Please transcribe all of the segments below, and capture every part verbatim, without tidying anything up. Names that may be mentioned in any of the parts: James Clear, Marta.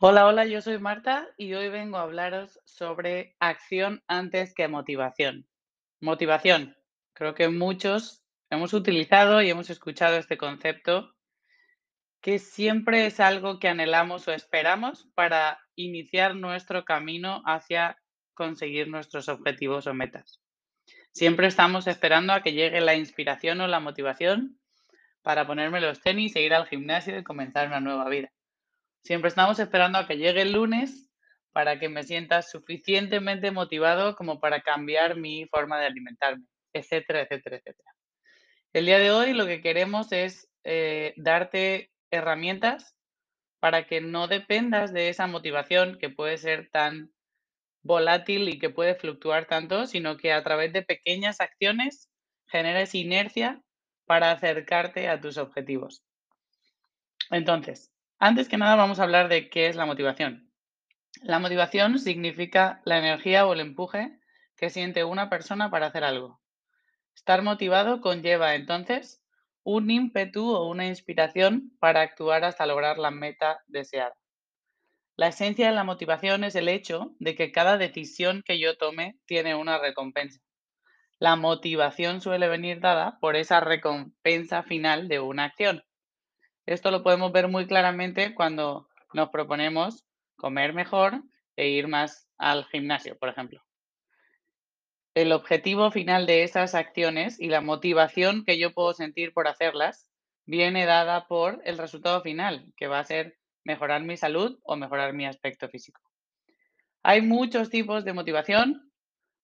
Hola, hola, yo soy Marta y hoy vengo a hablaros sobre acción antes que motivación. Motivación. Creo que muchos hemos utilizado y hemos escuchado este concepto, que siempre es algo que anhelamos o esperamos para iniciar nuestro camino hacia conseguir nuestros objetivos o metas. Siempre estamos esperando a que llegue la inspiración o la motivación para ponerme los tenis e ir al gimnasio y comenzar una nueva vida. Siempre estamos esperando a que llegue el lunes para que me sienta suficientemente motivado como para cambiar mi forma de alimentarme, etcétera, etcétera, etcétera. El día de hoy lo que queremos es eh, darte herramientas para que no dependas de esa motivación que puede ser tan volátil y que puede fluctuar tanto, sino que a través de pequeñas acciones generes inercia para acercarte a tus objetivos. Entonces, antes que nada vamos a hablar de qué es la motivación. La motivación significa la energía o el empuje que siente una persona para hacer algo. Estar motivado conlleva entonces un ímpetu o una inspiración para actuar hasta lograr la meta deseada. La esencia de la motivación es el hecho de que cada decisión que yo tome tiene una recompensa. La motivación suele venir dada por esa recompensa final de una acción. Esto lo podemos ver muy claramente cuando nos proponemos comer mejor e ir más al gimnasio, por ejemplo. El objetivo final de esas acciones y la motivación que yo puedo sentir por hacerlas viene dada por el resultado final, que va a ser mejorar mi salud o mejorar mi aspecto físico. Hay muchos tipos de motivación.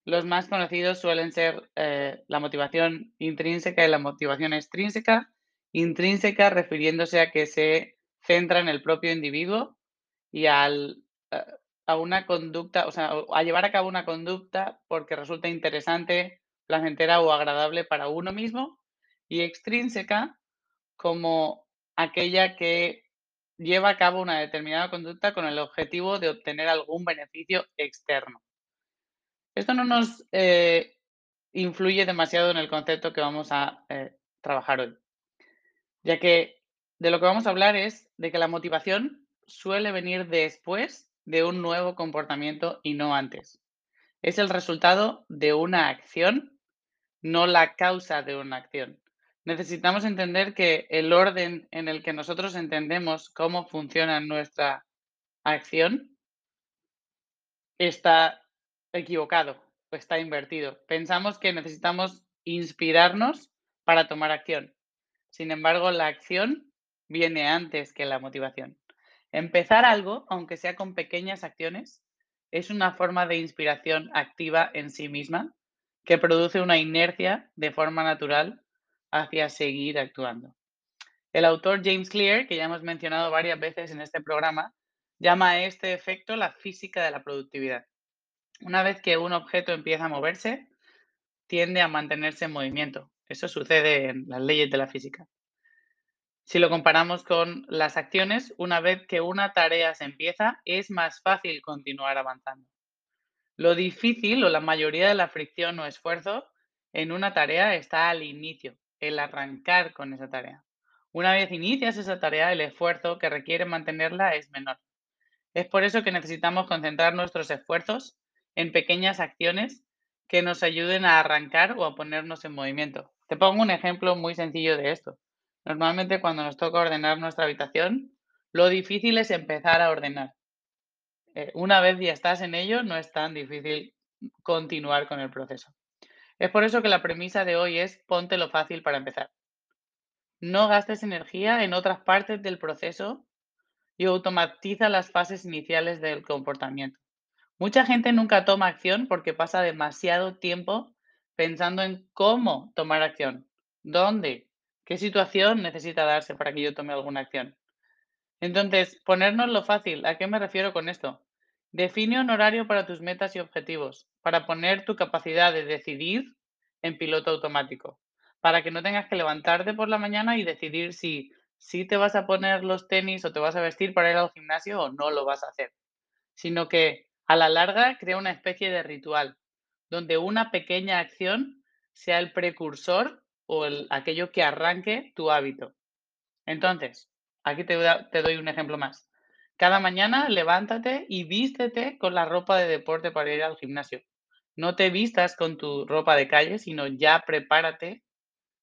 Los más conocidos suelen ser eh, la motivación intrínseca y la motivación extrínseca. Intrínseca refiriéndose a que se centra en el propio individuo y al, a una conducta, o sea, a llevar a cabo una conducta porque resulta interesante, placentera o agradable para uno mismo. Y extrínseca como aquella que lleva a cabo una determinada conducta con el objetivo de obtener algún beneficio externo. Esto no nos eh, influye demasiado en el concepto que vamos a eh, trabajar hoy, ya que de lo que vamos a hablar es de que la motivación suele venir después de un nuevo comportamiento y no antes. Es el resultado de una acción, no la causa de una acción. Necesitamos entender que el orden en el que nosotros entendemos cómo funciona nuestra acción está equivocado, está invertido. Pensamos que necesitamos inspirarnos para tomar acción. Sin embargo, la acción viene antes que la motivación. Empezar algo, aunque sea con pequeñas acciones, es una forma de inspiración activa en sí misma que produce una inercia de forma natural hacia seguir actuando. El autor James Clear, que ya hemos mencionado varias veces en este programa, llama a este efecto la física de la productividad. Una vez que un objeto empieza a moverse, tiende a mantenerse en movimiento. Eso sucede en las leyes de la física. Si lo comparamos con las acciones, una vez que una tarea se empieza, es más fácil continuar avanzando. Lo difícil o la mayoría de la fricción o esfuerzo en una tarea está al inicio. El arrancar con esa tarea. Una vez inicias esa tarea, el esfuerzo que requiere mantenerla es menor. Es por eso que necesitamos concentrar nuestros esfuerzos en pequeñas acciones que nos ayuden a arrancar o a ponernos en movimiento. Te pongo un ejemplo muy sencillo de esto. Normalmente cuando nos toca ordenar nuestra habitación, lo difícil es empezar a ordenar. Eh, una vez ya estás en ello, no es tan difícil continuar con el proceso. Es por eso que la premisa de hoy es ponte lo fácil para empezar. No gastes energía en otras partes del proceso y automatiza las fases iniciales del comportamiento. Mucha gente nunca toma acción porque pasa demasiado tiempo pensando en cómo tomar acción, dónde, qué situación necesita darse para que yo tome alguna acción. Entonces, ponernos lo fácil, ¿a qué me refiero con esto? Define un horario para tus metas y objetivos, para poner tu capacidad de decidir en piloto automático, para que no tengas que levantarte por la mañana y decidir si, si te vas a poner los tenis o te vas a vestir para ir al gimnasio o no lo vas a hacer, sino que a la larga crea una especie de ritual, donde una pequeña acción sea el precursor o el, aquello que arranque tu hábito. Entonces, aquí te, te doy un ejemplo más. Cada mañana levántate y vístete con la ropa de deporte para ir al gimnasio. No te vistas con tu ropa de calle, sino ya prepárate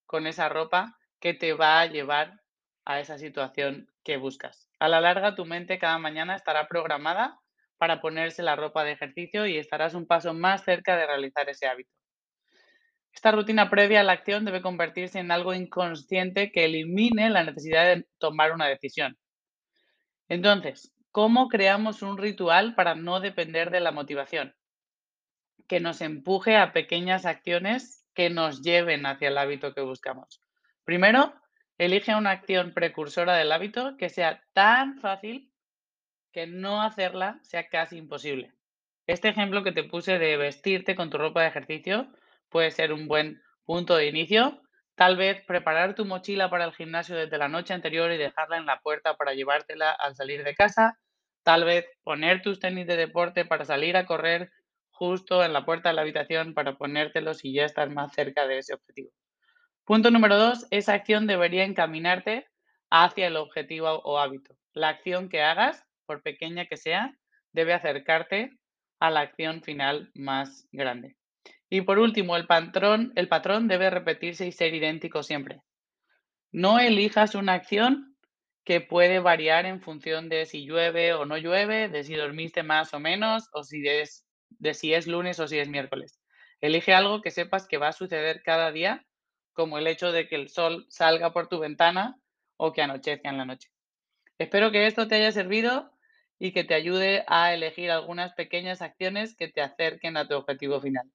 con esa ropa que te va a llevar a esa situación que buscas. A la larga, tu mente cada mañana estará programada para ponerse la ropa de ejercicio y estarás un paso más cerca de realizar ese hábito. Esta rutina previa a la acción debe convertirse en algo inconsciente que elimine la necesidad de tomar una decisión. Entonces, ¿cómo creamos un ritual para no depender de la motivación? Que nos empuje a pequeñas acciones que nos lleven hacia el hábito que buscamos. Primero, elige una acción precursora del hábito que sea tan fácil que no hacerla sea casi imposible. Este ejemplo que te puse de vestirte con tu ropa de ejercicio puede ser un buen punto de inicio. Tal vez preparar tu mochila para el gimnasio desde la noche anterior y dejarla en la puerta para llevártela al salir de casa. Tal vez poner tus tenis de deporte para salir a correr justo en la puerta de la habitación para ponértelos y ya estás más cerca de ese objetivo. Punto número dos, esa acción debería encaminarte hacia el objetivo o hábito. La acción que hagas, por pequeña que sea, debe acercarte a la acción final más grande. Y por último, el patrón, el patrón debe repetirse y ser idéntico siempre. No elijas una acción que puede variar en función de si llueve o no llueve, de si dormiste más o menos, o si es, de si es lunes o si es miércoles. Elige algo que sepas que va a suceder cada día, como el hecho de que el sol salga por tu ventana o que anochezca en la noche. Espero que esto te haya servido y que te ayude a elegir algunas pequeñas acciones que te acerquen a tu objetivo final.